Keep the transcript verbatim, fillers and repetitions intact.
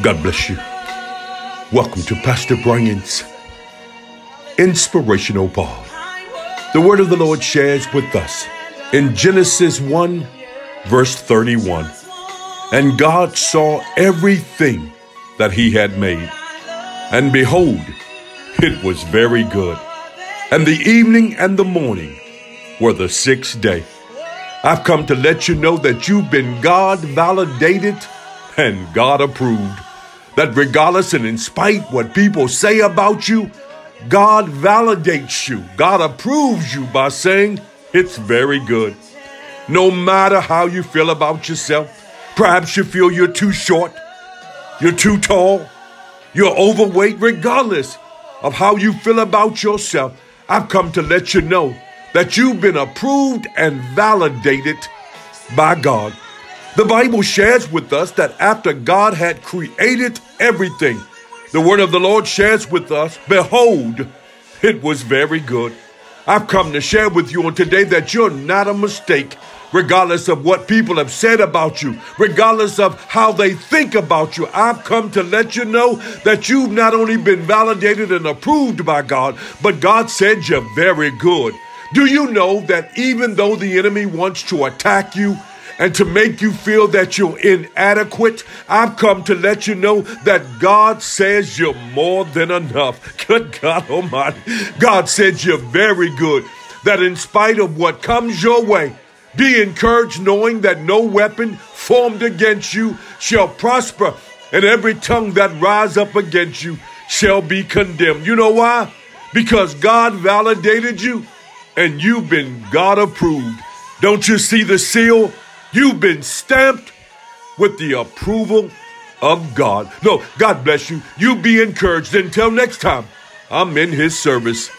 God bless you. Welcome to Pastor Brian's Inspirational Bar. The word of the Lord shares with us in Genesis one, verse thirty-one. And God saw everything that he had made, and behold, it was very good. And the evening and the morning were the sixth day. I've come to let you know that you've been God validated and God approved. That regardless and in spite what people say about you, God validates you. God approves you by saying it's very good. No matter how you feel about yourself, perhaps you feel you're too short, you're too tall, you're overweight, regardless of how you feel about yourself, I've come to let you know that you've been approved and validated by God. The Bible shares with us that after God had created everything, the word of the Lord shares with us, behold, it was very good. I've come to share with you on today that you're not a mistake, regardless of what people have said about you, regardless of how they think about you. I've come to let you know that you've not only been validated and approved by God, but God said you're very good. Do you know that even though the enemy wants to attack you, and to make you feel that you're inadequate, I've come to let you know that God says you're more than enough. Good God Almighty. God says you're very good. That in spite of what comes your way, be encouraged knowing that no weapon formed against you shall prosper, and every tongue that rise up against you shall be condemned. You know why? Because God validated you, and you've been God approved. Don't you see the seal? You've been stamped with the approval of God. No, God bless you. You be encouraged. Until next time, I'm in his service.